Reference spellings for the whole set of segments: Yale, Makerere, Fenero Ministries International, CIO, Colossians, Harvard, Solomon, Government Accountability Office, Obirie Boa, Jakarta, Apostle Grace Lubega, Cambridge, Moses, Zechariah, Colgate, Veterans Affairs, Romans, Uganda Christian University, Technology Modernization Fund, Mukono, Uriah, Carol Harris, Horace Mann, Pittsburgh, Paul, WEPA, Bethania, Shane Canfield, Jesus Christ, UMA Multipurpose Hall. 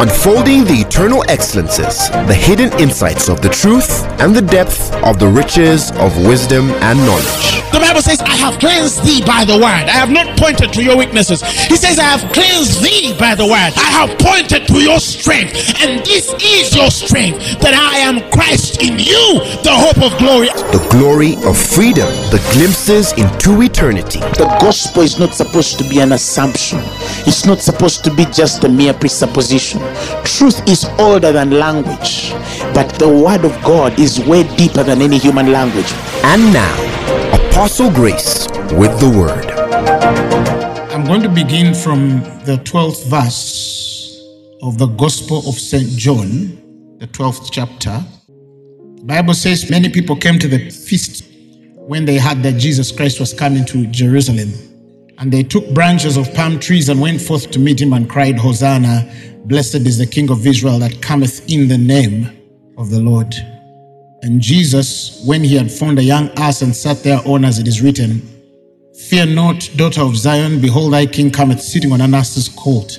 unfolding the eternal excellences, the hidden insights of the truth, and the depth of the riches of wisdom and knowledge. The Bible says, I have cleansed thee by the word. I have not pointed to your weaknesses. He says, I have cleansed thee by the word. I have pointed to your strength, and this is your strength, that I am Christ in you, the hope of glory. The glory of freedom, the glimpses into eternity. The gospel is not supposed to be an assumption. It's not supposed to be just a mere presupposition. Truth is older than language, but the word of God is way deeper than any human language. And now, Apostle Grace with the word. I'm going to begin from the 12th verse of the Gospel of St. John, the 12th chapter. The Bible says many people came to the feast when they heard that Jesus Christ was coming to Jerusalem. And they took branches of palm trees and went forth to meet him and cried, Hosanna, blessed is the King of Israel that cometh in the name of the Lord. And Jesus, when he had found a young ass and sat thereon, as it is written, Fear not, daughter of Zion, behold, thy king cometh sitting on an ass's colt.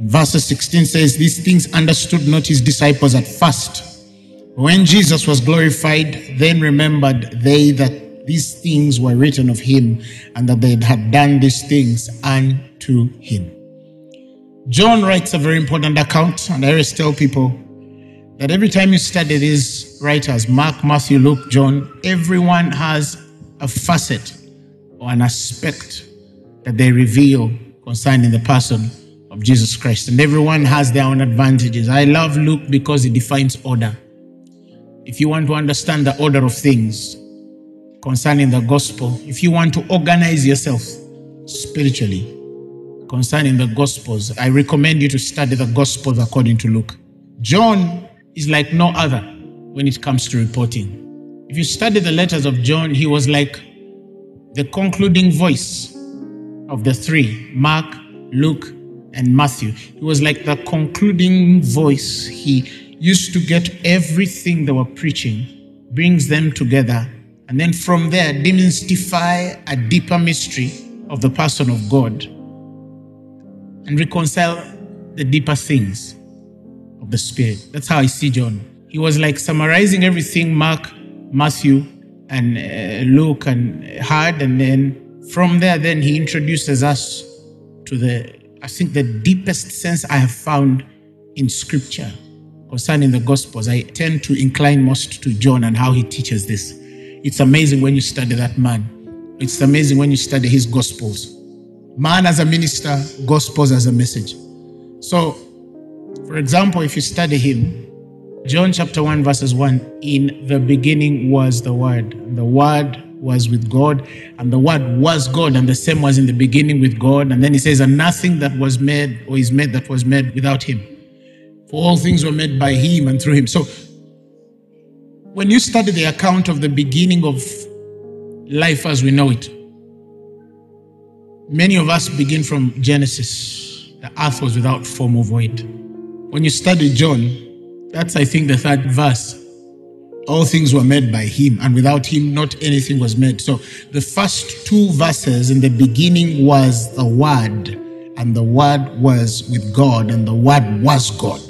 Verse 16 says, These things understood not his disciples at first. When Jesus was glorified, then remembered they that these things were written of him, and that they had done these things unto him. John writes a very important account, and I always tell people that every time you study these writers, Mark, Matthew, Luke, John, everyone has a facet or an aspect that they reveal concerning the person of Jesus Christ, and everyone has their own advantages. I love Luke because it defines order. If you want to understand the order of things concerning the gospel, if you want to organize yourself spiritually concerning the gospels, I recommend you to study the gospels according to Luke. John is like no other when it comes to reporting. If you study the letters of John, he was like the concluding voice of the three, Mark, Luke, and Matthew. He was like the concluding voice. He used to get everything they were preaching, brings them together, and then from there demystify a deeper mystery of the person of God and reconcile the deeper things of the Spirit. That's how I see John. He was like summarizing everything Mark, Matthew, and Luke and had, and then from there then he introduces us to the, I think, the deepest sense I have found in Scripture concerning the Gospels. I tend to incline most to John and how he teaches this. It's amazing when you study that man. It's amazing when you study his Gospels. Man as a minister, Gospels as a message. So, for example, if you study him, John chapter 1 verses 1, in the beginning was the Word. The Word was with God, and the Word was God, and the same was in the beginning with God. And then he says, and nothing that was made or is made that was made without him. All things were made by him and through him. So when you study the account of the beginning of life as we know it, many of us begin from Genesis. The earth was without form or void. When you study John, that's, I think, the third verse. All things were made by him, and without him not anything was made. So the first two verses, in the beginning was the Word, and the Word was with God, and the Word was God.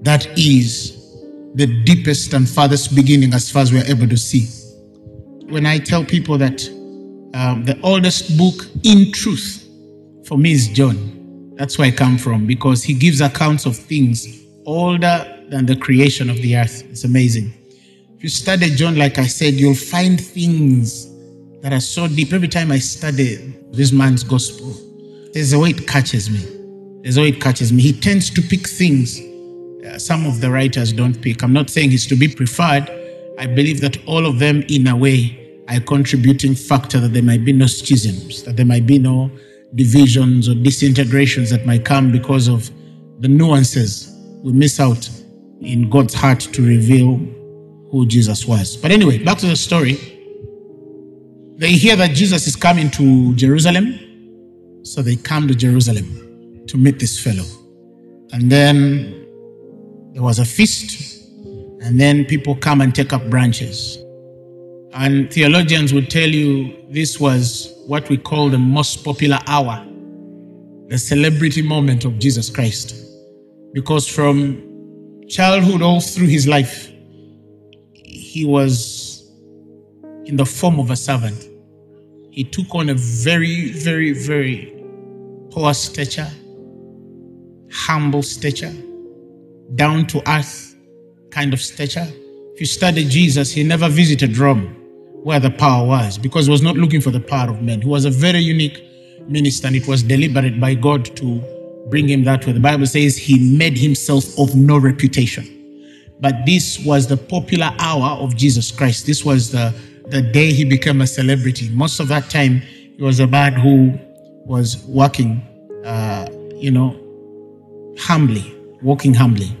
That is the deepest and farthest beginning as far as we are able to see. When I tell people that the oldest book in truth for me is John, that's where I come from, because he gives accounts of things older than the creation of the earth. It's amazing. If you study John, like I said, you'll find things that are so deep. Every time I study this man's gospel, there's a way it catches me. There's a way it catches me. He tends to pick things some of the writers don't pick. I'm not saying he's to be preferred. I believe that all of them, in a way, are a contributing factor, that there might be no schisms, that there might be no divisions or disintegrations that might come because of the nuances we miss out in God's heart to reveal who Jesus was. But anyway, back to the story. They hear that Jesus is coming to Jerusalem. So they come to Jerusalem to meet this fellow. And then there was a feast, and then people come and take up branches. And theologians would tell you this was what we call the most popular hour, the celebrity moment of Jesus Christ. because from childhood all through his life, he was in the form of a servant. He took on a very, very, very poor stature, humble stature, down to earth kind of stature. If you study Jesus, he never visited Rome where the power was, because he was not looking for the power of men. He was a very unique minister, and it was deliberate by God to bring him that way. The Bible says he made himself of no reputation. But this was the popular hour of Jesus Christ. This was the day he became a celebrity. Most of that time, he was a man who was working, humbly, walking humbly.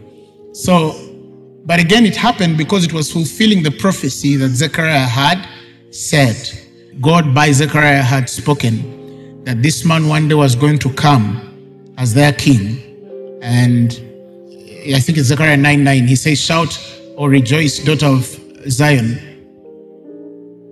So, but again, it happened because it was fulfilling the prophecy that Zechariah had said. God by Zechariah had spoken that this man one day was going to come as their king. And I think it's Zechariah 9:9. He says, "Shout or rejoice, daughter of Zion,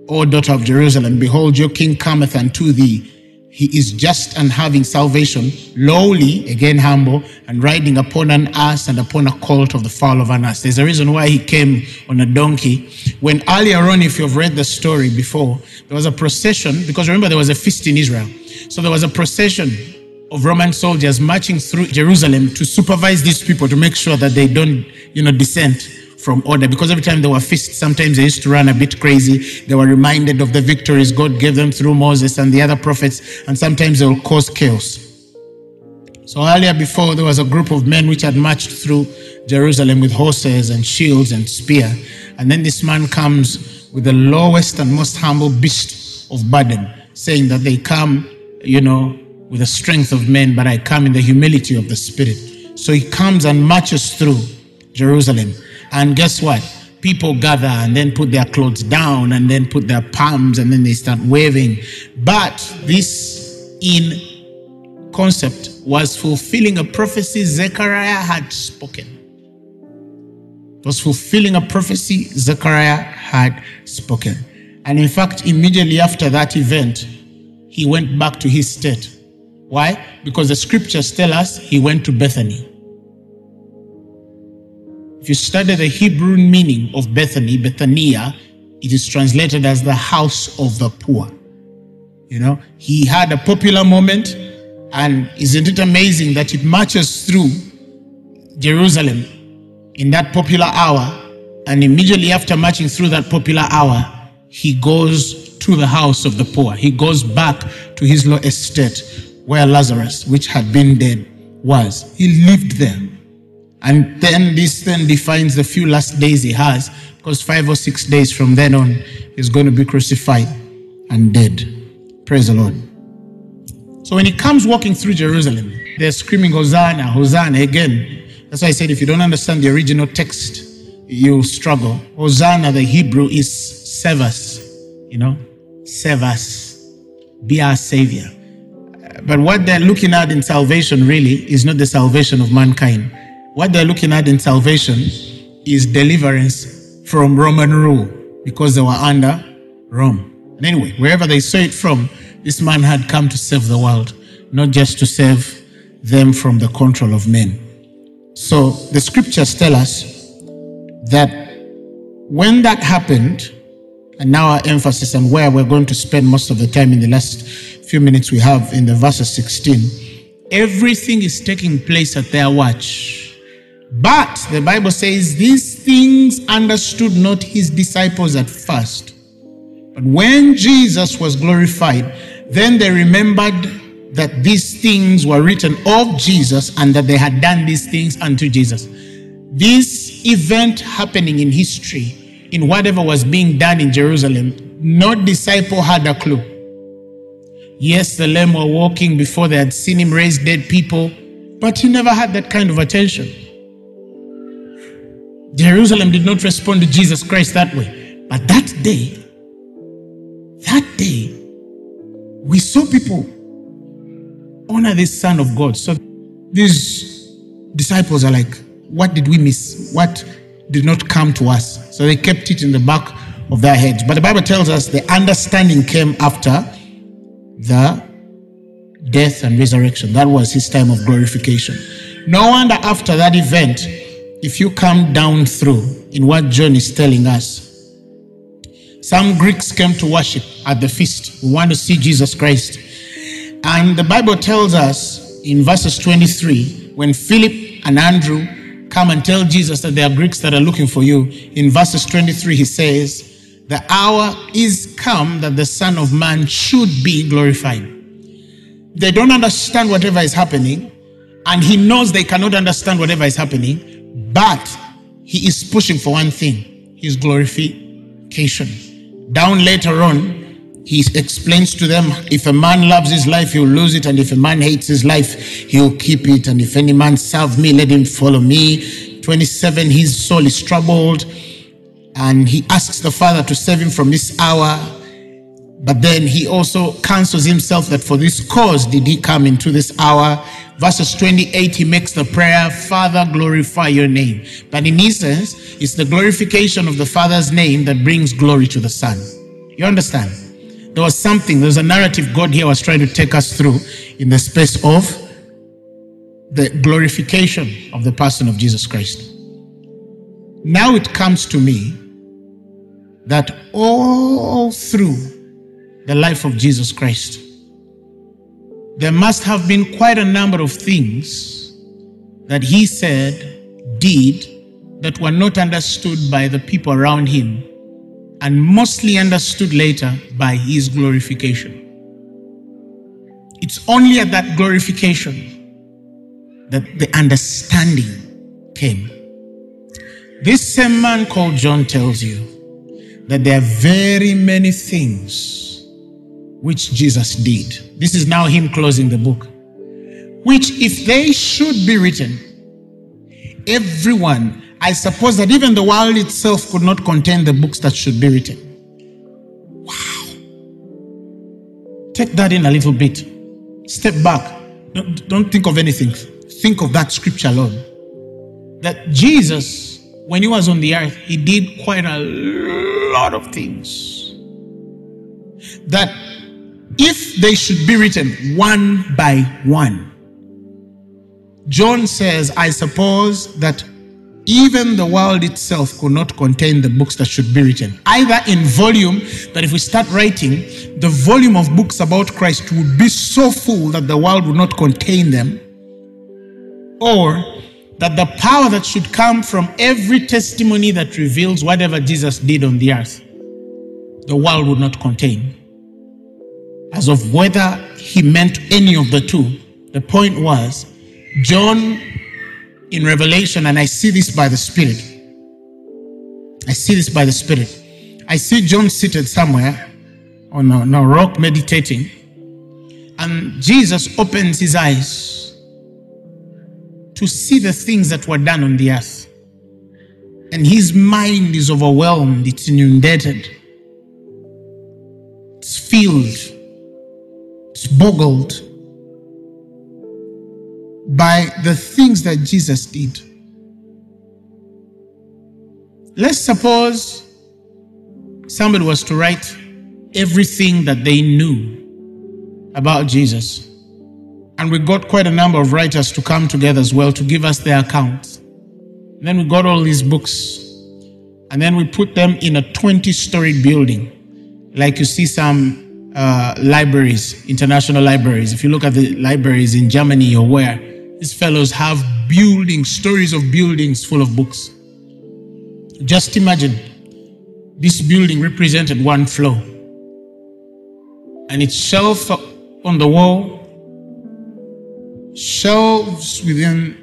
O daughter of Jerusalem. Behold, your king cometh unto thee. He is just and having salvation, lowly," again humble, "and riding upon an ass and upon a colt of the fowl of an ass." There's a reason why he came on a donkey. When earlier on, if you've read the story before, there was a procession, because remember there was a feast in Israel. So there was a procession of Roman soldiers marching through Jerusalem to supervise these people, to make sure that they don't, dissent from order. Because every time there were feasts, sometimes they used to run a bit crazy. They were reminded of the victories God gave them through Moses and the other prophets, and sometimes they will cause chaos. So earlier before, there was a group of men which had marched through Jerusalem with horses and shields and spear. And then this man comes with the lowest and most humble beast of burden, saying that they come, with the strength of men, but I come in the humility of the Spirit. So he comes and marches through Jerusalem. And guess what? People gather and then put their clothes down and then put their palms and then they start waving. But this in concept was fulfilling a prophecy Zechariah had spoken. It was fulfilling a prophecy Zechariah had spoken. And in fact, immediately after that event, he went back to his state. Why? Because the scriptures tell us he went to Bethany. If you study the Hebrew meaning of Bethany, Bethania, it is translated as the house of the poor. He had a popular moment, and isn't it amazing that it marches through Jerusalem in that popular hour, and immediately after marching through that popular hour, he goes to the house of the poor. He goes back to his low estate where Lazarus, which had been dead, was. He lived there. And then this then defines the few last days he has, because 5 or 6 days from then on, he's going to be crucified and dead. Praise the Lord. So when he comes walking through Jerusalem, they're screaming, "Hosanna, Hosanna," again. That's why I said, if you don't understand the original text, you'll struggle. Hosanna, the Hebrew, is Sevas, Sevas, be our Savior. But what they're looking at in salvation really is not the salvation of mankind. What they're looking at in salvation is deliverance from Roman rule, because they were under Rome. And anyway, wherever they saw it from, this man had come to save the world, not just to save them from the control of men. So the scriptures tell us that when that happened, and now our emphasis and where we're going to spend most of the time in the last few minutes we have in the verses 16, everything is taking place at their watch. But the Bible says, "These things understood not his disciples at first. But when Jesus was glorified, then they remembered that these things were written of Jesus and that they had done these things unto Jesus." This event happening in history, in whatever was being done in Jerusalem, no disciple had a clue. Yes, the lame were walking before they had seen him raise dead people, but he never had that kind of attention. Jerusalem did not respond to Jesus Christ that way. But that day, we saw people honor this Son of God. So these disciples are like, what did we miss? What did not come to us? So they kept it in the back of their heads. But the Bible tells us the understanding came after the death and resurrection. That was his time of glorification. No wonder after that event, if you come down through in what John is telling us, some Greeks came to worship at the feast. We want to see Jesus Christ. And the Bible tells us in verses 23, when Philip and Andrew come and tell Jesus that there are Greeks that are looking for you, in verses 23 he says, the hour is come that the Son of Man should be glorified. They don't understand whatever is happening, and he knows they cannot understand whatever is happening, but he is pushing for one thing, his glorification. Down later on, he explains to them, if a man loves his life, he'll lose it. And if a man hates his life, he'll keep it. And if any man serve me, let him follow me. 27, his soul is troubled. And he asks the Father to save him from this hour. But then he also counsels himself that for this cause did he come into this hour. Verses 28, he makes the prayer, Father, glorify your name. But in essence, it's the glorification of the Father's name that brings glory to the Son. You understand? There was something, there was a narrative God here was trying to take us through in the space of the glorification of the person of Jesus Christ. Now it comes to me that all through the life of Jesus Christ, there must have been quite a number of things that he said, did, that were not understood by the people around him, and mostly understood later by his glorification. It's only at that glorification that the understanding came. This same man called John tells you that there are very many things which Jesus did. This is now him closing the book, which if they should be written, everyone, I suppose that even the world itself could not contain the books that should be written. Wow. Take that in a little bit. Step back. Don't think of anything. Think of that scripture alone. That Jesus, when he was on the earth, he did quite a lot of things. That if they should be written one by one, John says, I suppose that even the world itself could not contain the books that should be written, either in volume, that if we start writing, the volume of books about Christ would be so full that the world would not contain them, or that the power that should come from every testimony that reveals whatever Jesus did on the earth, the world would not contain. As of whether he meant any of the two, the point was, John in Revelation, and I see this by the Spirit. I see this by the Spirit. I see John seated somewhere on a rock meditating, and Jesus opens his eyes to see the things that were done on the earth. And his mind is overwhelmed, it's inundated, it's filled, it's boggled by the things that Jesus did. Let's suppose somebody was to write everything that they knew about Jesus, and we got quite a number of writers to come together as well to give us their accounts. And then we got all these books, and then we put them in a 20-story building, like you see some libraries, international libraries. If you look at the libraries in Germany or where, these fellows have buildings, stories of buildings full of books. Just imagine this building represented one floor, and its shelf on the wall, shelves within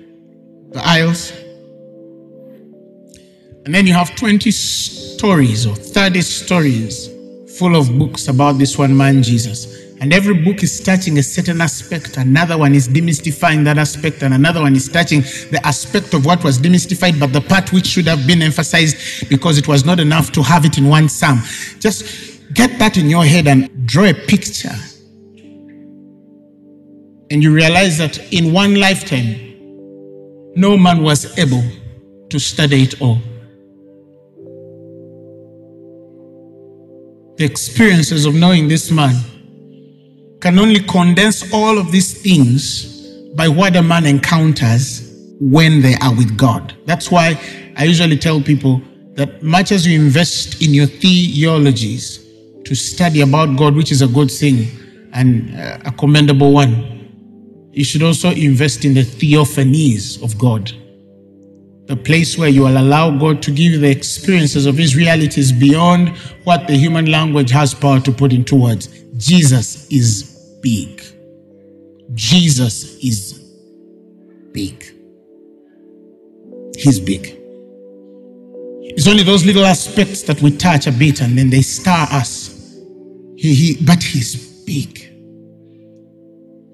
the aisles, and then you have 20 stories or 30 stories full of books about this one man, Jesus. And every book is touching a certain aspect, another one is demystifying that aspect, and another one is touching the aspect of what was demystified, but the part which should have been emphasized because it was not enough to have it in one psalm. Just get that in your head and draw a picture. And you realize that in one lifetime, no man was able to study it all. The experiences of knowing this man can only condense all of these things by what a man encounters when they are with God. That's why I usually tell people that much as you invest in your theologies to study about God, which is a good thing and a commendable one, you should also invest in the theophanies of God. The place where you will allow God to give you the experiences of His realities beyond what the human language has power to put into words. Jesus is big. Jesus is big. He's big. It's only those little aspects that we touch a bit and then they star us. But He's big.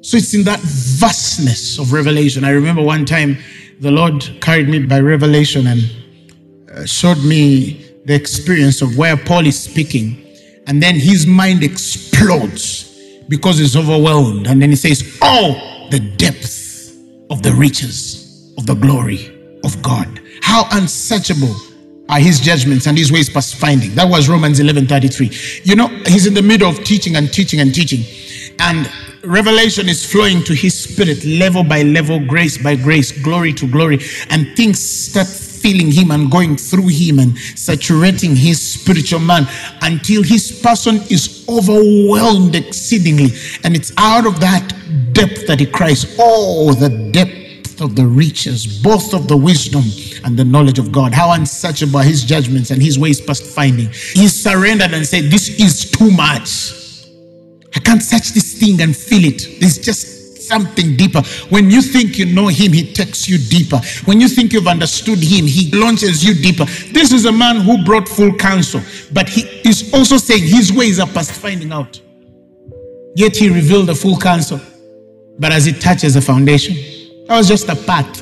So it's in that vastness of revelation. I remember one time the Lord carried me by revelation and showed me the experience of where Paul is speaking. And then his mind explodes because he's overwhelmed. And then he says, oh, the depth of the riches of the glory of God. How unsearchable are his judgments and his ways past finding. That was Romans 11:33. You know, he's in the middle of teaching and teaching and teaching. And revelation is flowing to his spirit, level by level, grace by grace, glory to glory. And things start filling him and going through him and saturating his spiritual man until his person is overwhelmed exceedingly. And it's out of that depth that he cries, oh, the depth of the riches, both of the wisdom and the knowledge of God. How unsearchable are his judgments and his ways past finding. He surrendered and said, this is too much. I can't search this thing and feel it. There's just something deeper. When you think you know him, he takes you deeper. When you think you've understood him, he launches you deeper. This is a man who brought full counsel, but he is also saying his ways are past finding out. Yet he revealed the full counsel. But as it touches the foundation, that was just a part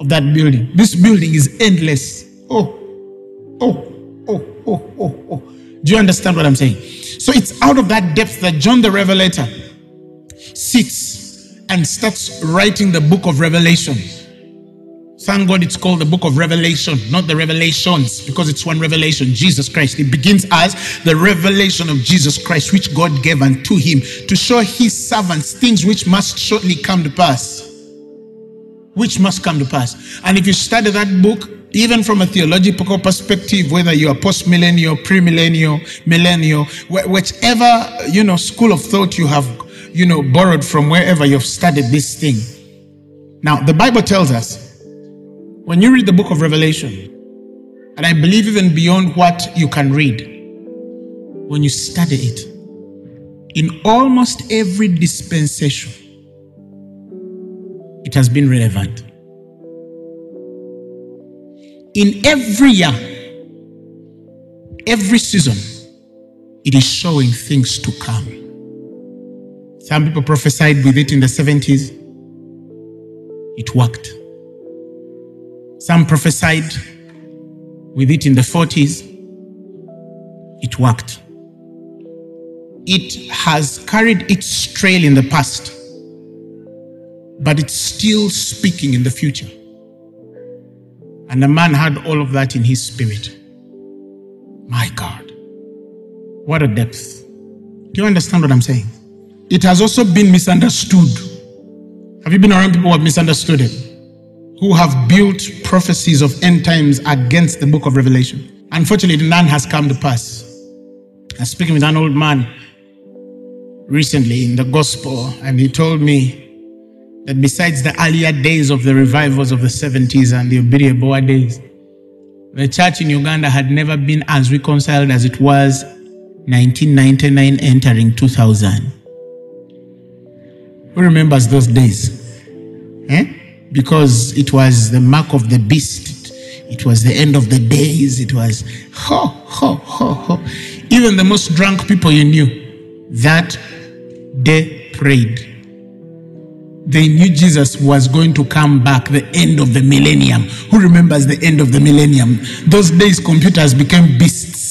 of that building. This building is endless. Oh. Do you understand what I'm saying? So it's out of that depth that John the Revelator sits and starts writing the book of Revelation. Thank God it's called the book of Revelation, not the Revelations, because it's one revelation, Jesus Christ. It begins as the revelation of Jesus Christ, which God gave unto him to show his servants things which must shortly come to pass. Which must come to pass. And if you study that book, even from a theological perspective, whether you're post-millennial, pre-millennial, millennial, whichever, you know, school of thought you have, you know, borrowed from wherever you've studied this thing. Now, the Bible tells us, when you read the book of Revelation, and I believe even beyond what you can read, when you study it, in almost every dispensation, it has been relevant. In every year, every season, it is showing things to come. Some people prophesied with it in the 70s. It worked. Some prophesied with it in the 40s. It worked. It has carried its trail in the past, but it's still speaking in the future. And the man had all of that in his spirit. My God, what a depth. Do you understand what I'm saying? It has also been misunderstood. Have you been around people who have misunderstood it? Who have built prophecies of end times against the book of Revelation? Unfortunately, none has come to pass. I was speaking with an old man recently in the gospel, and he told me that besides the earlier days of the revivals of the 70s and the Obirie Boa days, the church in Uganda had never been as reconciled as it was 1999 entering 2000. Who remembers those days? Because it was the mark of the beast. It was the end of the days. It was Even the most drunk people you knew, that day prayed. They knew Jesus was going to come back, the end of the millennium. Who remembers the end of the millennium? Those days, computers became beasts.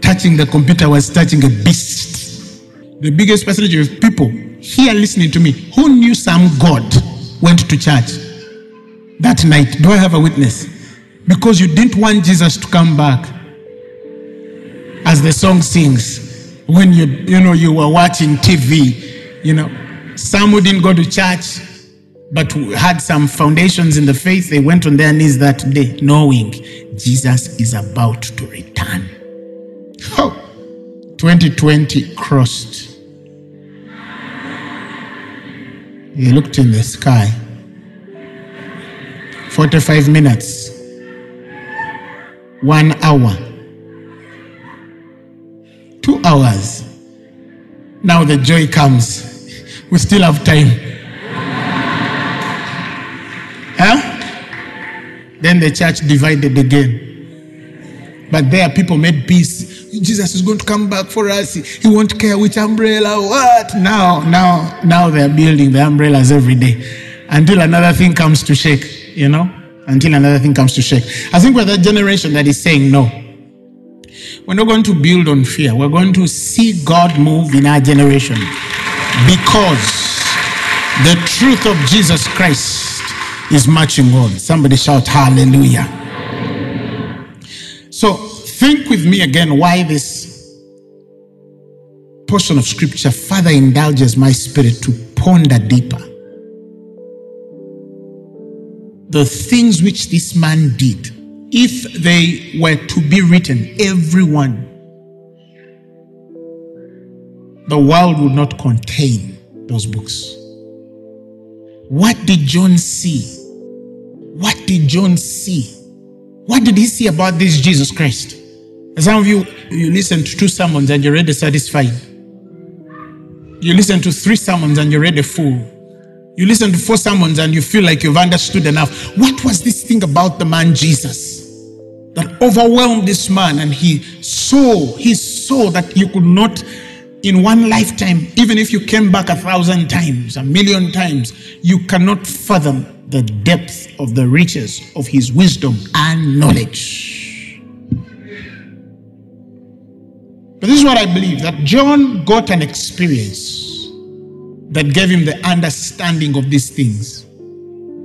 Touching the computer was touching a beast. The biggest percentage of people here listening to me who knew some God went to church that night. Do I have a witness? Because you didn't want Jesus to come back. As the song sings, when you were watching TV, you know, some who didn't go to church, but had some foundations in the faith, they went on their knees that day, knowing Jesus is about to return. Oh, 2020 crossed. He looked in the sky. 45 minutes. 1 hour. 2 hours. Now the joy comes. We still have time. Then the church divided again. But there people made peace. Jesus is going to come back for us. He won't care which umbrella, what. Now they're building the umbrellas every day. Until another thing comes to shake, you know. Until another thing comes to shake. I think we're that generation that is saying no. We're not going to build on fear. We're going to see God move in our generation. Because the truth of Jesus Christ is marching on. Somebody shout hallelujah. So think with me again why this portion of scripture further indulges my spirit to ponder deeper. The things which this man did, if they were to be written, everyone, the world would not contain those books. What did John see? What did John see? What did he see about this Jesus Christ? Some of you listened to 2 sermons and you're already satisfied. You listened to 3 sermons and you're already full. You listen to 4 sermons and you feel like you've understood enough. What was this thing about the man Jesus that overwhelmed this man? And he saw that you could not, in one lifetime, even if you came back 1,000 times, 1,000,000 times, you cannot fathom the depth of the riches of his wisdom and knowledge. But this is what I believe, that John got an experience that gave him the understanding of these things.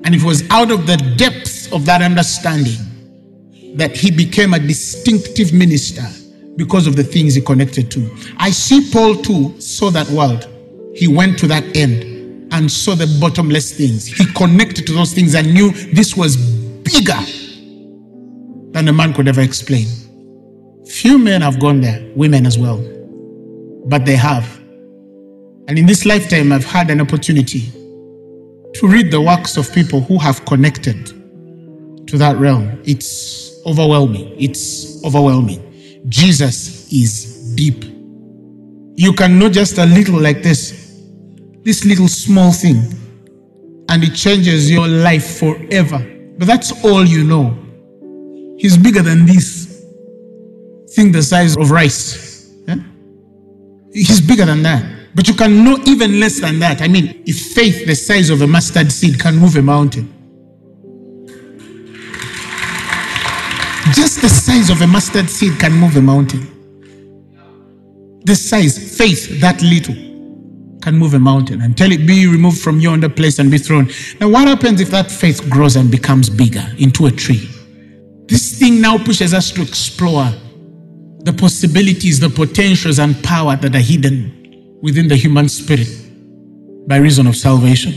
And it was out of the depths of that understanding that he became a distinctive minister because of the things he connected to. I see Paul too saw that world. He went to that end and saw the bottomless things. He connected to those things and knew this was bigger than a man could ever explain. Few men have gone there, women as well, but they have. And in this lifetime, I've had an opportunity to read the works of people who have connected to that realm. It's overwhelming. It's overwhelming. Jesus is deep. You can know just a little like this little small thing, and it changes your life forever. But that's all you know. He's bigger than this thing the size of rice. Yeah? He's bigger than that. But you can know even less than that. I mean, if faith the size of a mustard seed can move a mountain. Just the size of a mustard seed can move a mountain. The size, faith that little can move a mountain until it be removed from yonder place and be thrown. Now what happens if that faith grows and becomes bigger into a tree? This thing now pushes us to explore the possibilities, the potentials and power that are hidden within the human spirit by reason of salvation.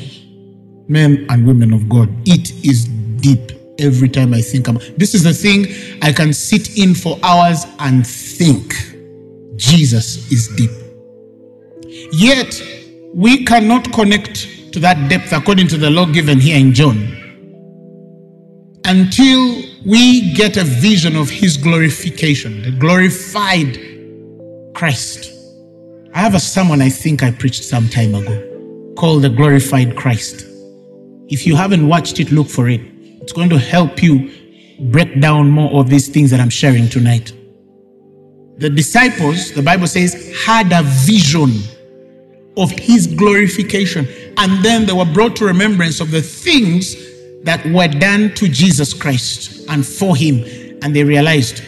Men and women of God, it is deep. Every time I think about this, is the thing I can sit in for hours and think. Jesus is deep. Yet we cannot connect to that depth according to the law given here in John until we get a vision of his glorification, the glorified Christ. I have a sermon I think I preached some time ago called The Glorified Christ. If you haven't watched it, look for it. It's going to help you break down more of these things that I'm sharing tonight. The disciples, the Bible says, had a vision of his glorification, and then they were brought to remembrance of the things that were done to Jesus Christ and for him, and they realized,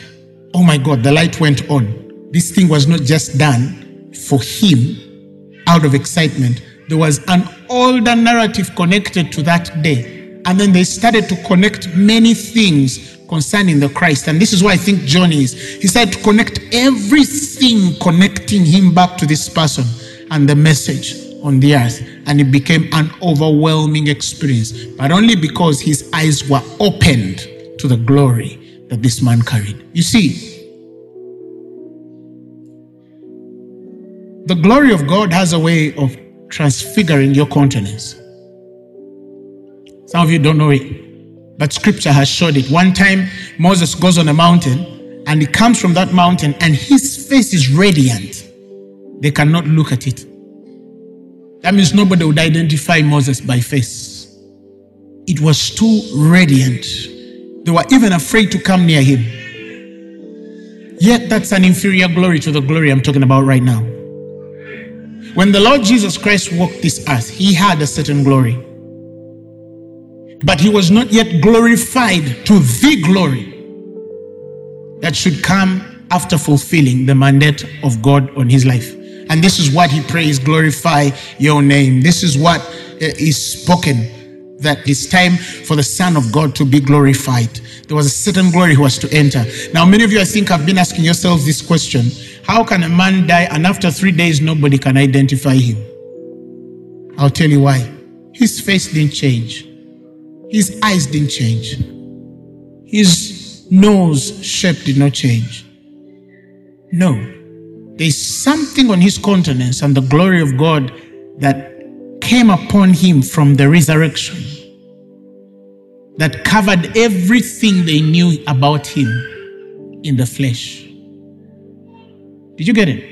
oh my God, the light went on. This thing was not just done for him out of excitement. There was an older narrative connected to that day, and then they started to connect many things concerning the Christ. And this is why I think John is, he started to connect everything connecting him back to this person and the message on the earth. and it became an overwhelming experience, but only because his eyes were opened to the glory that this man carried. You see, the glory of God has a way of transfiguring your countenance. Some of you don't know it, but scripture has showed it. One time, Moses goes on a mountain, and he comes from that mountain, and his face is radiant. They cannot look at it. That means nobody would identify Moses by face. It was too radiant. They were even afraid to come near him. Yet that's an inferior glory to the glory I'm talking about right now. When the Lord Jesus Christ walked this earth, he had a certain glory. But he was not yet glorified to the glory that should come after fulfilling the mandate of God on his life. And this is what he prays, glorify your name. This is what is spoken, that it's time for the Son of God to be glorified. There was a certain glory who was to enter. Now, many of you, I think, have been asking yourselves this question. How can a man die and after 3 days, nobody can identify him? I'll tell you why. His face didn't change. His eyes didn't change. His nose shape did not change. No. There's something on his countenance and the glory of God that came upon him from the resurrection that covered everything they knew about him in the flesh. Did you get it?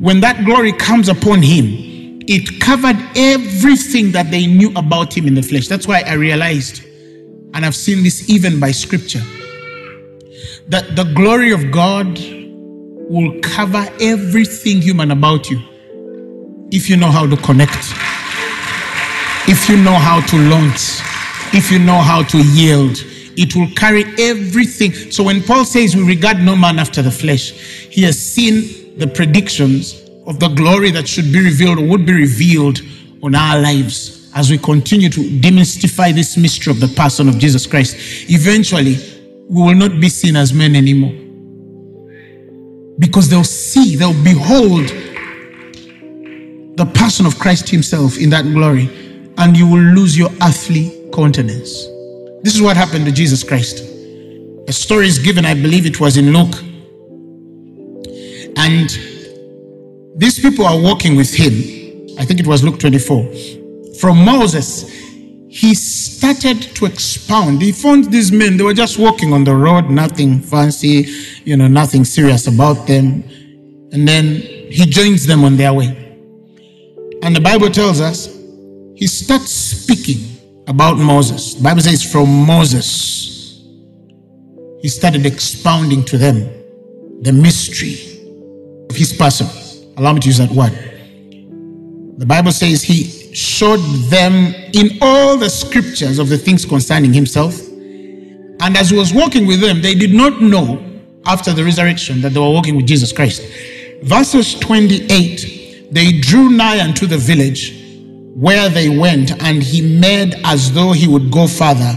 When that glory comes upon him, it covered everything that they knew about him in the flesh. That's why I realized, and I've seen this even by scripture, that the glory of God will cover everything human about you if you know how to connect, if you know how to launch, if you know how to yield. It will carry everything. So when Paul says we regard no man after the flesh, he has seen the predictions of the glory that should be revealed or would be revealed on our lives as we continue to demystify this mystery of the person of Jesus Christ. Eventually, we will not be seen as men anymore, because they'll see, they'll behold the person of Christ himself in that glory, and you will lose your earthly countenance. This is what happened to Jesus Christ. A story is given, I believe it was in Luke. And these people are walking with him. I think it was Luke 24. From Moses, he started to expound. He found these men, they were just walking on the road, nothing fancy, you know, nothing serious about them. And then he joins them on their way. And the Bible tells us, he starts speaking about Moses. The Bible says from Moses, he started expounding to them the mystery of his person. Allow me to use that word. The Bible says he showed them in all the scriptures of the things concerning himself. And as he was walking with them, they did not know after the resurrection that they were walking with Jesus Christ. Verses 28, they drew nigh unto the village where they went, and he made as though he would go farther.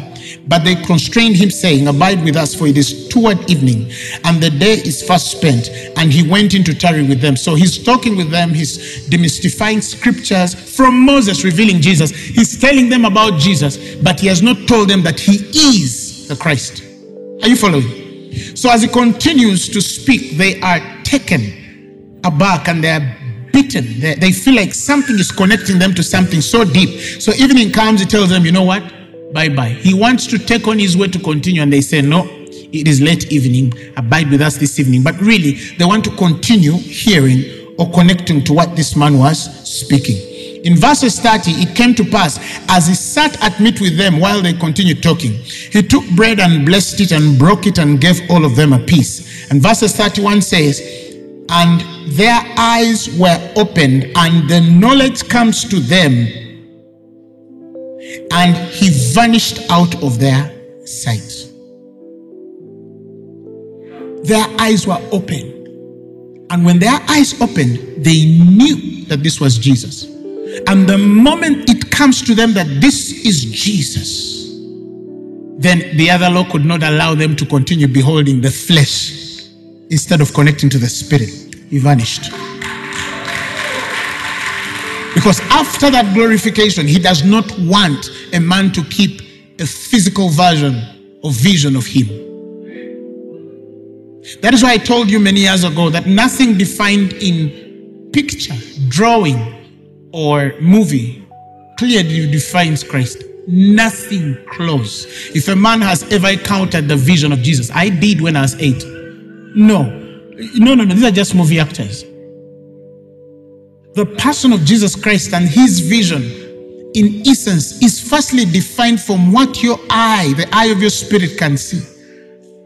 But they constrained him, saying, Abide with us, for it is toward evening, and the day is fast spent. And he went in to tarry with them. So he's talking with them, he's demystifying scriptures from Moses, revealing Jesus. He's telling them about Jesus, but he has not told them that he is the Christ. Are you following? So as he continues to speak, they are taken aback and they are bitten. They feel like something is connecting them to something so deep. So evening comes, he tells them, you know what? Bye-bye. He wants to take on his way to continue, and they say, no, it is late evening. Abide with us this evening. But really, they want to continue hearing or connecting to what this man was speaking. In verses 30, it came to pass, as he sat at meat with them while they continued talking, he took bread and blessed it and broke it and gave all of them a piece. And verses 31 says, and their eyes were opened, and the knowledge comes to them, and he vanished out of their sight. Their eyes were opened, and when their eyes opened, they knew that this was Jesus. And the moment it comes to them that this is Jesus, then the other law could not allow them to continue beholding the flesh. Instead of connecting to the spirit, he vanished. Because after that glorification, he does not want a man to keep a physical version or vision of him. That is why I told you many years ago that nothing defined in picture, drawing, or movie clearly defines Christ. Nothing close. If a man has ever encountered the vision of Jesus, I did when I was 8. No. These are just movie actors. The person of Jesus Christ and his vision, in essence, is firstly defined from what your eye, the eye of your spirit, can see.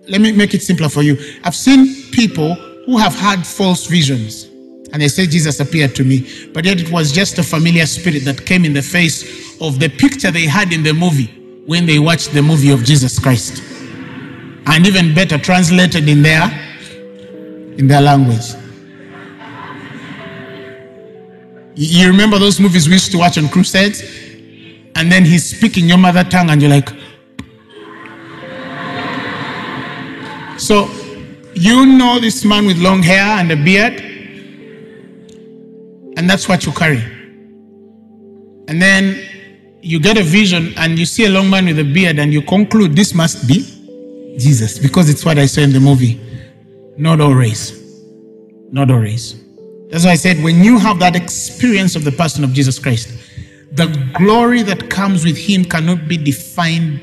Let me make it simpler for you. I've seen people who have had false visions, and they say Jesus appeared to me, but yet it was just a familiar spirit that came in the face of the picture they had in the movie when they watched the movie of Jesus Christ. And even better, translated in their language. You remember those movies we used to watch on crusades? And then he's speaking your mother tongue and you're like... So, you know this man with long hair and a beard, and that's what you carry. And then you get a vision and you see a long man with a beard and you conclude this must be Jesus, because it's what I saw in the movie. Not always. Not always. That's why I said when you have that experience of the person of Jesus Christ, the glory that comes with him cannot be defined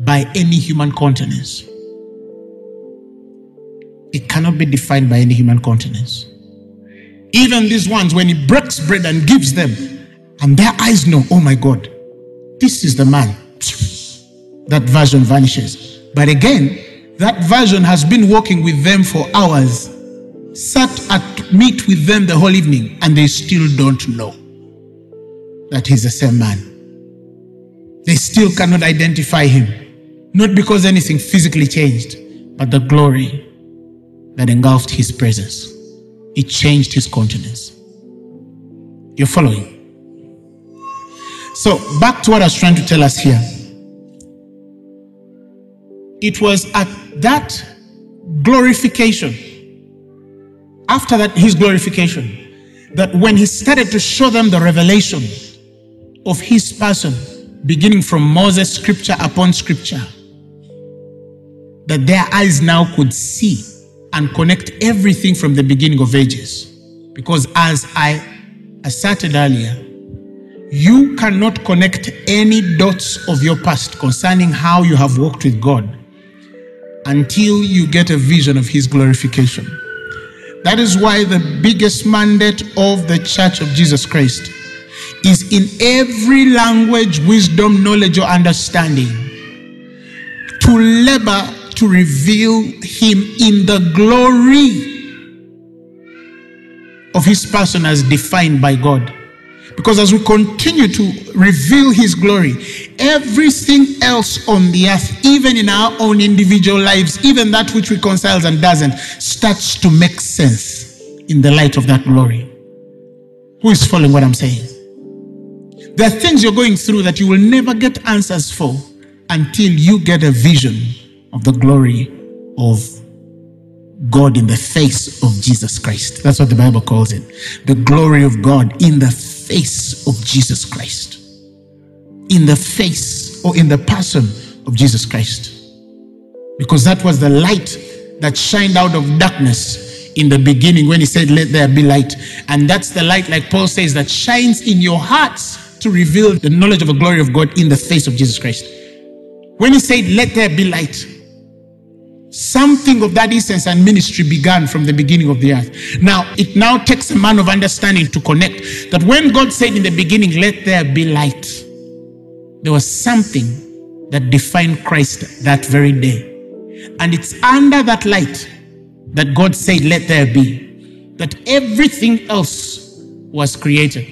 by any human countenance. It cannot be defined by any human countenance. Even these ones, when he breaks bread and gives them, and their eyes know, oh my God, this is the man. That version vanishes. But again, that version has been walking with them for hours, sat at meat with them the whole evening, and they still don't know that he's the same man. They still cannot identify him. Not because anything physically changed, but the glory that engulfed his presence. It changed his countenance. You're following? So, back to what I was trying to tell us here. It was at that glorification, after that, his glorification, that when he started to show them the revelation of his person, beginning from Moses, scripture upon scripture, that their eyes now could see and connect everything from the beginning of ages. Because as I asserted earlier, you cannot connect any dots of your past concerning how you have walked with God until you get a vision of his glorification. That is why the biggest mandate of the Church of Jesus Christ is in every language, wisdom, knowledge, or understanding to labor to reveal him in the glory of his person as defined by God. Because as we continue to reveal his glory, everything else on the earth, even in our own individual lives, even that which reconciles and doesn't, starts to make sense in the light of that glory. Who is following what I'm saying? There are things you're going through that you will never get answers for until you get a vision of the glory of God in the face of Jesus Christ. That's what the Bible calls it. The glory of God in the face of Jesus Christ. In the face or in the person of Jesus Christ. Because that was the light that shined out of darkness in the beginning when he said, let there be light. And that's the light, like Paul says, that shines in your hearts to reveal the knowledge of the glory of God in the face of Jesus Christ. When he said, let there be light, something of that essence and ministry began from the beginning of the earth. Now, it now takes a man of understanding to connect that when God said in the beginning, let there be light, there was something that defined Christ that very day. And it's under that light that God said, let there be, that everything else was created.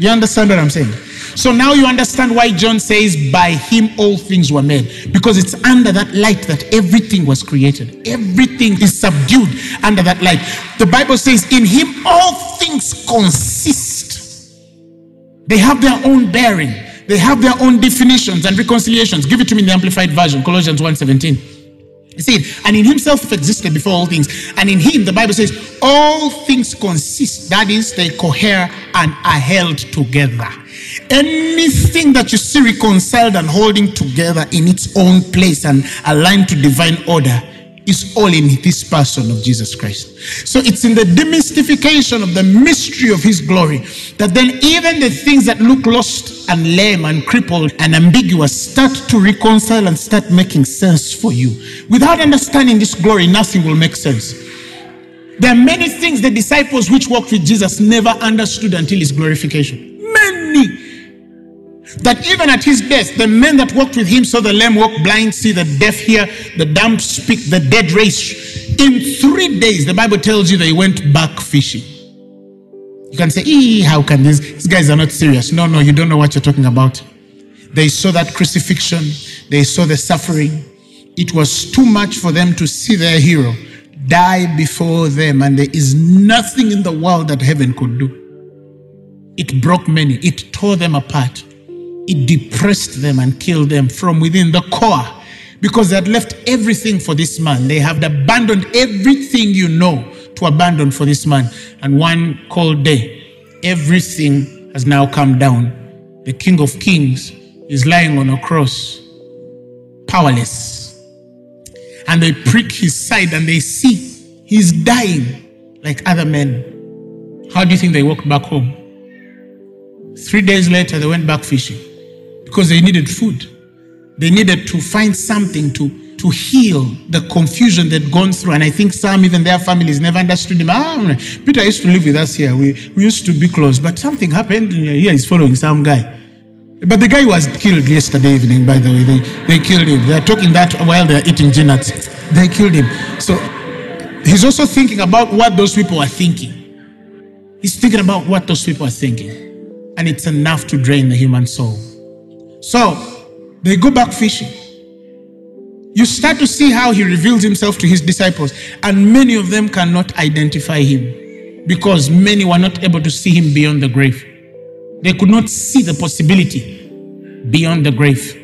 You understand what I'm saying? So now you understand why John says, by him all things were made. Because it's under that light that everything was created. Everything is subdued under that light. The Bible says, in him all things consist. They have their own bearing. They have their own definitions and reconciliations. Give it to me in the Amplified Version, Colossians 1:17. It said, and in himself existed before all things. And in him, the Bible says, all things consist. That is, they cohere and are held together. Anything that you see reconciled and holding together in its own place and aligned to divine order is all in this person of Jesus Christ. So it's in the demystification of the mystery of his glory that then even the things that look lost and lame and crippled and ambiguous start to reconcile and start making sense for you. Without understanding this glory, nothing will make sense. There are many things the disciples which walked with Jesus never understood until his glorification. Many. That even at his death, the men that walked with him saw the lame walk, blind see, the deaf hear, the dumb speak, the dead raise. In 3 days, the Bible tells you they went back fishing. You can say, how can these guys are not serious. No, you don't know what you're talking about. They saw that crucifixion. They saw the suffering. It was too much for them to see their hero die before them. And there is nothing in the world that heaven could do. It broke many. It tore them apart. It depressed them and killed them from within the core, because they had left everything for this man. They had abandoned everything you know to abandon for this man. And one cold day, everything has now come down. The King of Kings is lying on a cross, powerless. And they prick his side and they see he's dying like other men. How do you think they walked back home? 3 days later, they went back fishing. Because they needed food. They needed to find something to heal the confusion they'd gone through. And I think some, even their families, never understood him. Peter used to live with us here. We used to be close. But something happened. Here he's following some guy. But the guy was killed yesterday evening, by the way. They killed him. They're talking that while they're eating peanuts. They killed him. So he's also thinking about what those people are thinking. He's thinking about what those people are thinking. And it's enough to drain the human soul. So, they go back fishing. You start to see how he reveals himself to his disciples. And many of them cannot identify him. Because many were not able to see him beyond the grave. They could not see the possibility beyond the grave.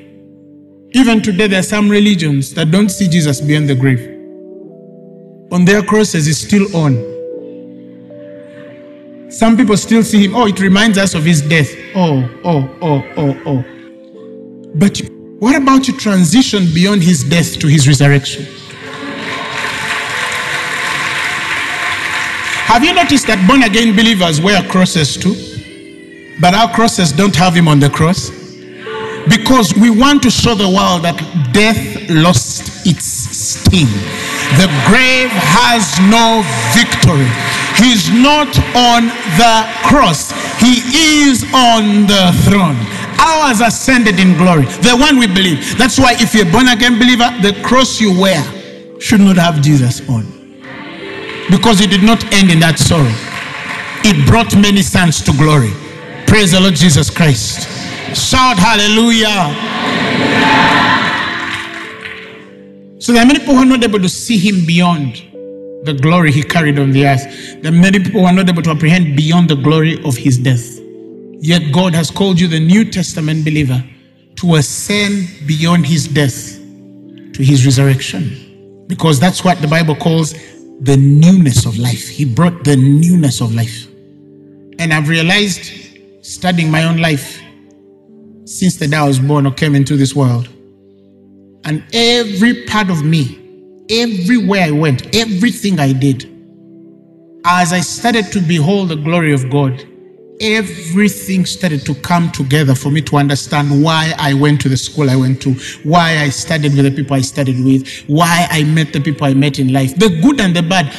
Even today, there are some religions that don't see Jesus beyond the grave. On their crosses, he's still on. Some people still see him. Oh, it reminds us of his death. Oh. But what about you transition beyond his death to his resurrection? Have you noticed that born-again believers wear crosses too? But our crosses don't have him on the cross. Because we want to show the world that death lost its sting. The grave has no victory. He's not on the cross. He is on the throne. Ours ascended in glory, the one we believe. That's why if you're a born-again believer, the cross you wear should not have Jesus on. Because it did not end in that sorrow. It brought many sons to glory. Praise the Lord Jesus Christ. Shout hallelujah. Hallelujah. So there are many people who are not able to see him beyond the glory he carried on the earth. There are many people who are not able to apprehend beyond the glory of his death. Yet God has called you, the New Testament believer, to ascend beyond his death to his resurrection. Because that's what the Bible calls the newness of life. He brought the newness of life. And I've realized, studying my own life, since the day I was born or came into this world, and every part of me, everywhere I went, everything I did, as I started to behold the glory of God, everything started to come together for me to understand why I went to the school I went to, why I studied with the people I studied with, why I met the people I met in life, the good and the bad.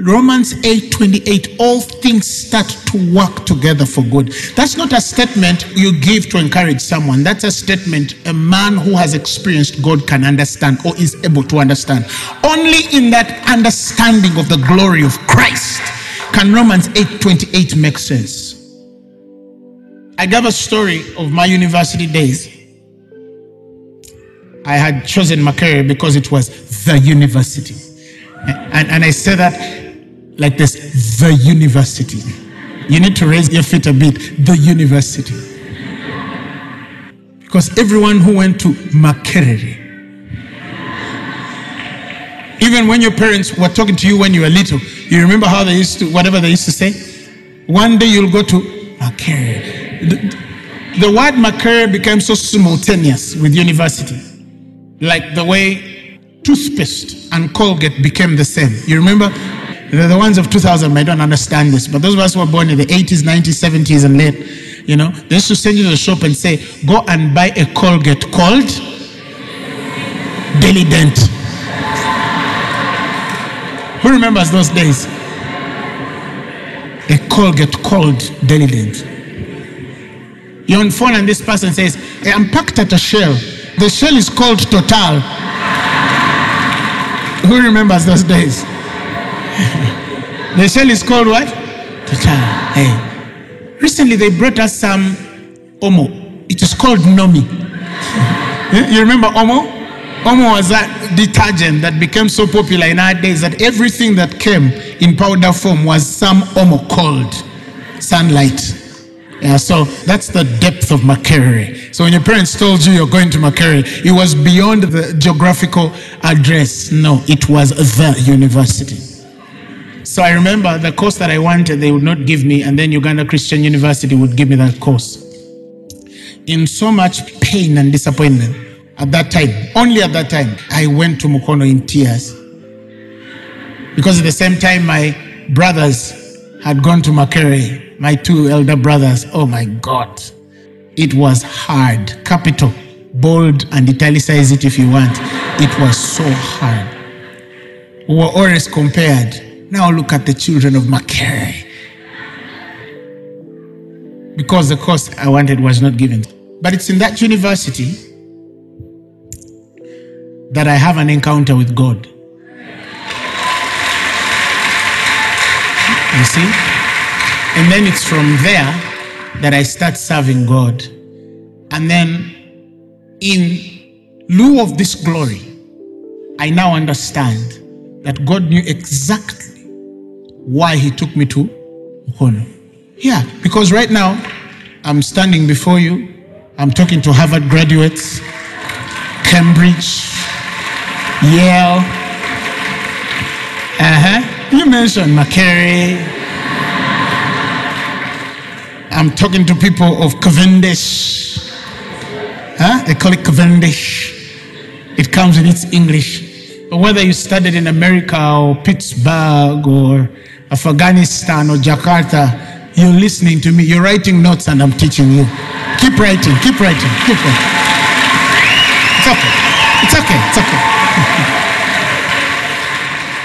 Romans 8:28, all things start to work together for good. That's not a statement you give to encourage someone. That's a statement a man who has experienced God can understand or is able to understand. Only in that understanding of the glory of Christ can Romans 8:28 make sense. I gave a story of my university days. I had chosen Makerere because it was the university. And I say that like this, the university. You need to raise your feet a bit, the university. Because everyone who went to Makerere Even when your parents were talking to you when you were little, you remember how they used to, whatever they used to say? One day you'll go to Makerere. The word Makerere became so simultaneous with university. Like the way toothpaste and Colgate became the same. You remember? The ones of 2000 might not understand this, but those of us who were born in the 80s, 90s, 70s and late, you know, they used to send you to the shop and say, go and buy a Colgate called Daily Dent. Who remembers those days? A Colgate called Daily Dent. You're on phone and this person says, hey, I'm packed at a shell. The shell is called Total. Who remembers those days? The shell is called what? Total. Hey. Recently they brought us some Omo. It is called Nomi. You remember Omo? Omo was that detergent that became so popular in our days that everything that came in powder form was some Omo called Sunlight. Yeah, so that's the depth of Makerere. So when your parents told you you're going to Makerere, it was beyond the geographical address. No, it was the university. So I remember the course that I wanted, they would not give me, and then Uganda Christian University would give me that course. In so much pain and disappointment at that time, only at that time, I went to Mukono in tears. Because at the same time, my brothers had gone to Makerere, my two elder brothers. Oh my God. It was hard. Capital, bold, and italicize it if you want. It was so hard. We were always compared. Now look at the children of Makerere. Because the course I wanted was not given. But it's in that university that I have an encounter with God. You see? And then it's from there that I start serving God. And then in lieu of this glory, I now understand that God knew exactly why he took me to Mukono. Yeah, because right now, I'm standing before you. I'm talking to Harvard graduates, Cambridge, Yale. You mentioned Makerere. I'm talking to people of Cavendish. They call it Cavendish. It comes in its English. But whether you studied in America or Pittsburgh or Afghanistan or Jakarta, you're listening to me, you're writing notes and I'm teaching you. Keep writing. It's okay.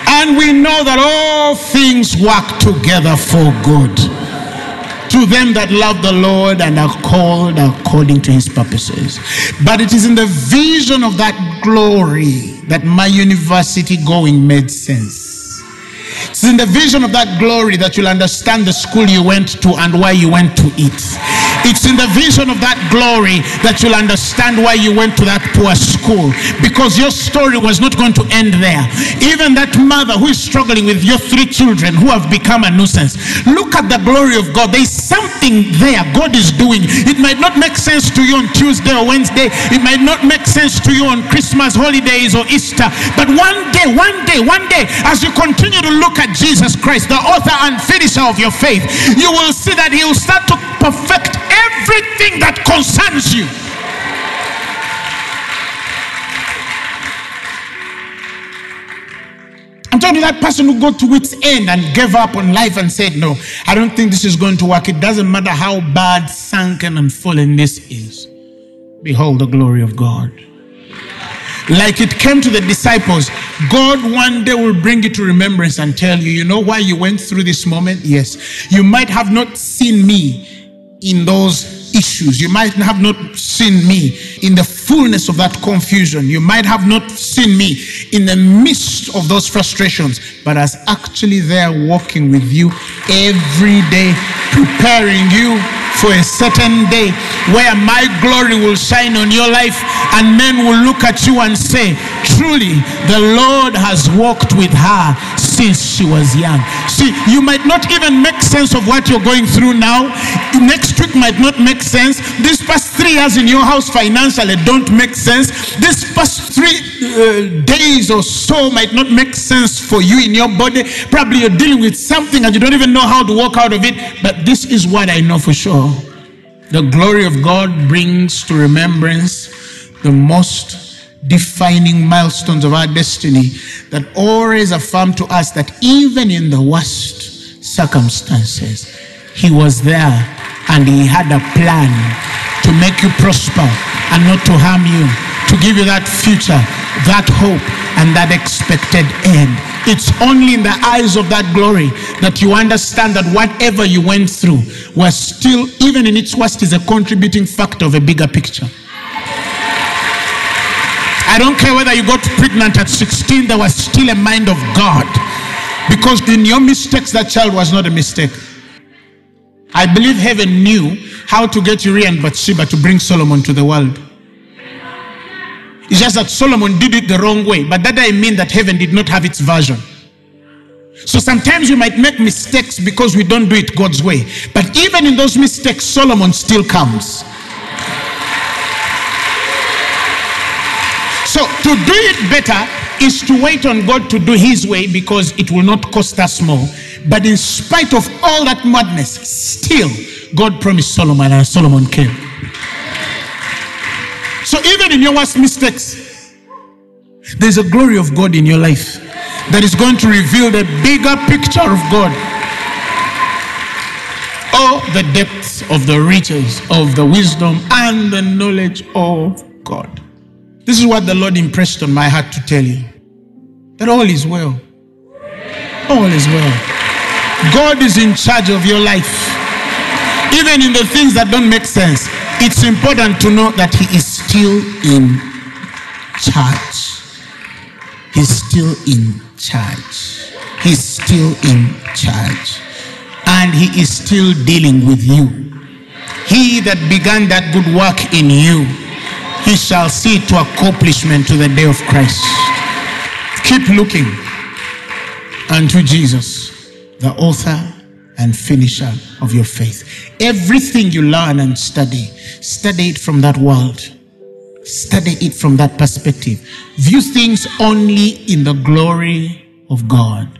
And we know that all things work together for good to them that love the Lord and are called according to his purposes. But it is in the vision of that glory that my university going made sense. It's in the vision of that glory that you'll understand the school you went to and why you went to it. It's in the vision of that glory that you'll understand why you went to that poor school. Because your story was not going to end there. Even that mother who is struggling with your three children who have become a nuisance. Look at the glory of God. There is something there God is doing. It might not make sense to you on Tuesday or Wednesday. It might not make sense to you on Christmas holidays or Easter. But one day, as you continue to look at Jesus Christ, the author and finisher of your faith, you will see that he will start to perfect everything that concerns you. I'm talking to that person who got to its end and gave up on life and said, no, I don't think this is going to work. It doesn't matter how bad, sunken and fallen this is. Behold the glory of God. Like it came to the disciples, God one day will bring you to remembrance and tell you, you know why you went through this moment? Yes. You might have not seen me in those issues. You might have not seen me in the fullness of that confusion. You might have not seen me in the midst of those frustrations. But I was actually there walking with you every day, preparing you for a certain day where my glory will shine on your life and men will look at you and say, truly, the Lord has walked with her. since she was young. See, you might not even make sense of what you're going through now. Next week might not make sense. These past 3 years in your house financially don't make sense. These past 3 days or so might not make sense for you in your body. Probably you're dealing with something and you don't even know how to walk out of it. But this is what I know for sure. The glory of God brings to remembrance the most defining milestones of our destiny that always affirm to us that even in the worst circumstances, He was there and He had a plan to make you prosper and not to harm you, to give you that future, that hope, and that expected end. It's only in the eyes of that glory that you understand that whatever you went through was still, even in its worst, is a contributing factor of a bigger picture. I don't care whether you got pregnant at 16, there was still a mind of God. Because in your mistakes, that child was not a mistake. I believe heaven knew how to get Uriah and Bathsheba to bring Solomon to the world. It's just that Solomon did it the wrong way. But that doesn't mean that heaven did not have its version. So sometimes we might make mistakes because we don't do it God's way. But even in those mistakes, Solomon still comes. So to do it better is to wait on God to do His way, because it will not cost us more. But in spite of all that madness, still God promised Solomon, and Solomon came. So even in your worst mistakes, there's a glory of God in your life that is going to reveal the bigger picture of God. Oh, the depths of the riches of the wisdom and the knowledge of God. This is what the Lord impressed on my heart to tell you. That all is well. All is well. God is in charge of your life. Even in the things that don't make sense, it's important to know that He is still in charge. He's still in charge. He's still in charge. And He is still dealing with you. He that began that good work in you, He shall see to accomplishment to the day of Christ. Keep looking unto Jesus, the author and finisher of your faith. Everything you learn and study, study it from that world. Study it from that perspective. View things only in the glory of God.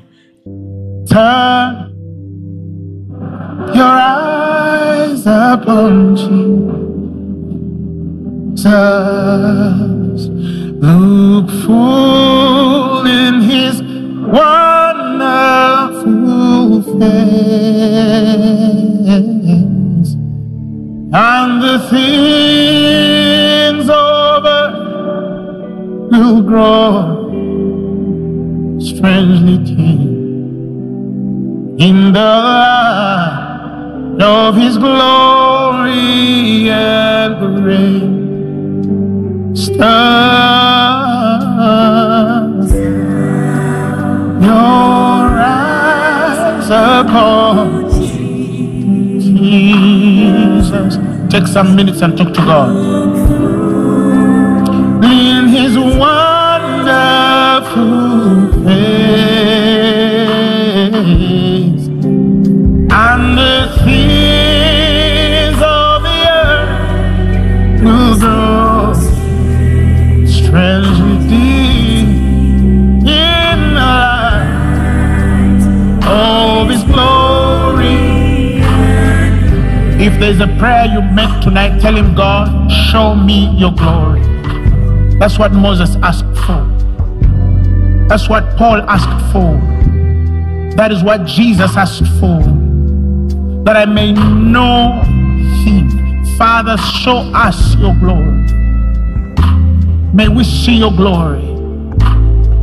Turn your eyes upon Jesus. Look full in His wonderful face, and the things over will grow strangely dim in the light of His glory and grace. Stars, your eyes upon Jesus. Take some minutes and talk to God. In His wonderful face, and the things of the earth will grow. If there's a prayer you make tonight, tell Him, God, show me your glory. That's what Moses asked for. That's what Paul asked for. That is what Jesus asked for. That I may know Him. Father, show us your glory. May we see your glory.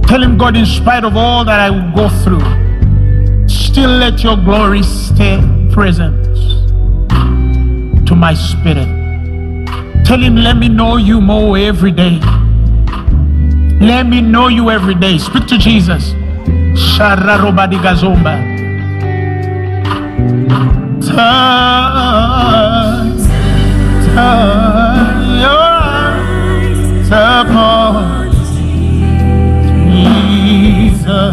Tell Him, God, in spite of all that I will go through, still let your glory stay present to my spirit. Tell Him, let me know you more every day. Let me know you every day. Speak to Jesus. Turn your eyes upon Jesus.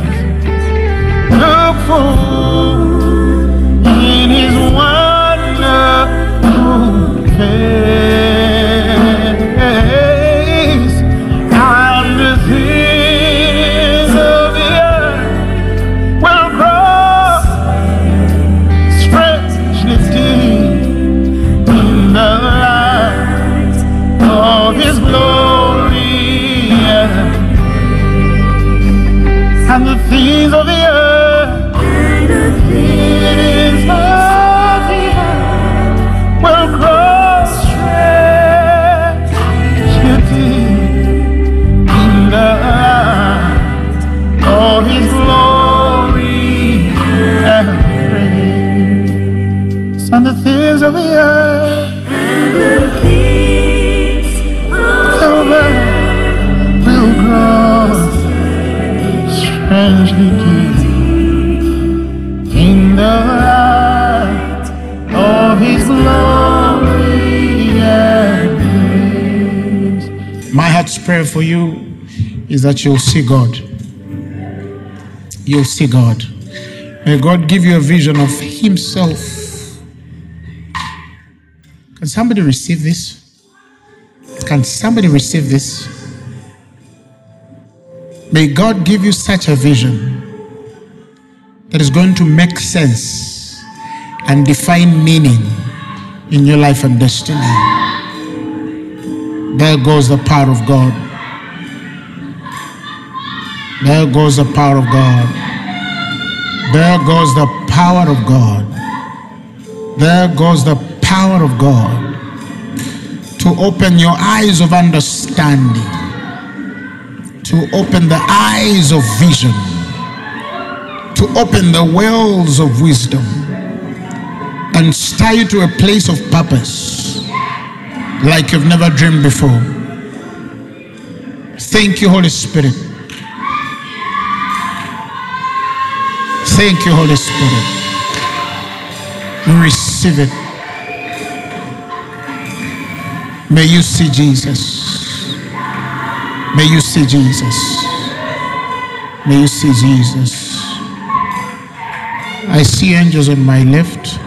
For you is that you'll see God. You'll see God. May God give you a vision of Himself. Can somebody receive this? Can somebody receive this? May God give you such a vision that is going to make sense and define meaning in your life and destiny. There goes the power of God. There goes the power of God. There goes the power of God. There goes the power of God to open your eyes of understanding, to open the eyes of vision, to open the wells of wisdom, and stir you to a place of purpose like you've never dreamed before. Thank you, Holy Spirit. Thank you, Holy Spirit. Receive it. May you see Jesus. May you see Jesus. May you see Jesus. I see angels on my left.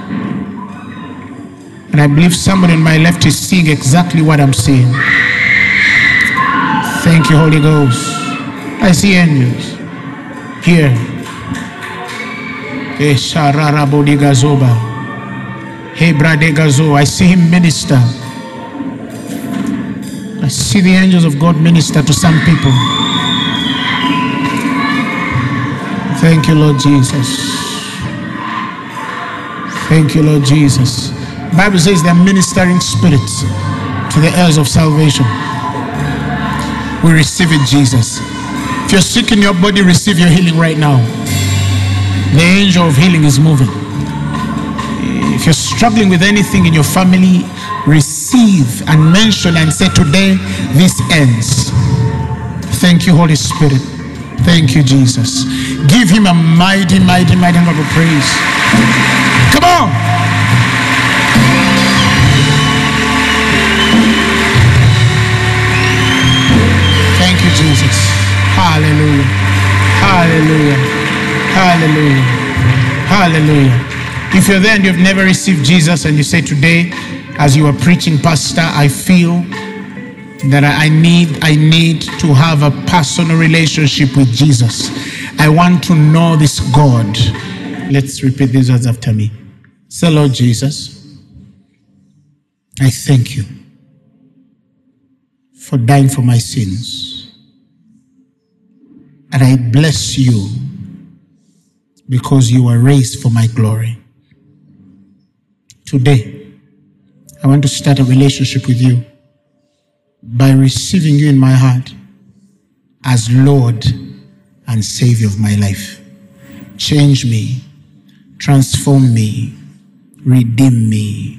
And I believe somebody on my left is seeing exactly what I'm seeing. Thank you, Holy Ghost. I see angels here. I see him minister. I see the angels of God minister to some people. Thank you, Lord Jesus. Thank you, Lord Jesus. The Bible says they're ministering spirits to the heirs of salvation. We receive it, Jesus. If you're sick in your body, receive your healing right now. The angel of healing is moving. If you're struggling with anything in your family, receive and mention and say, today, this ends. Thank you, Holy Spirit. Thank you, Jesus. Give him a mighty, mighty, mighty hand of praise. Come on. Thank you, Jesus. Hallelujah. Hallelujah. Hallelujah. Hallelujah. If you're there and you've never received Jesus and you say, today, as you are preaching, Pastor, I feel that I need to have a personal relationship with Jesus. I want to know this God. Let's repeat these words after me. Say, Lord Jesus, I thank you for dying for my sins. And I bless you because you were raised for my glory. Today, I want to start a relationship with you by receiving you in my heart as Lord and Savior of my life. Change me, transform me, redeem me.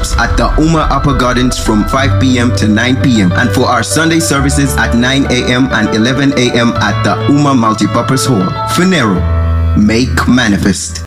at the UMA Upper Gardens from 5 p.m. to 9 p.m. and for our Sunday services at 9 a.m. and 11 a.m. at the UMA Multipurpose Hall. Fenero, make manifest.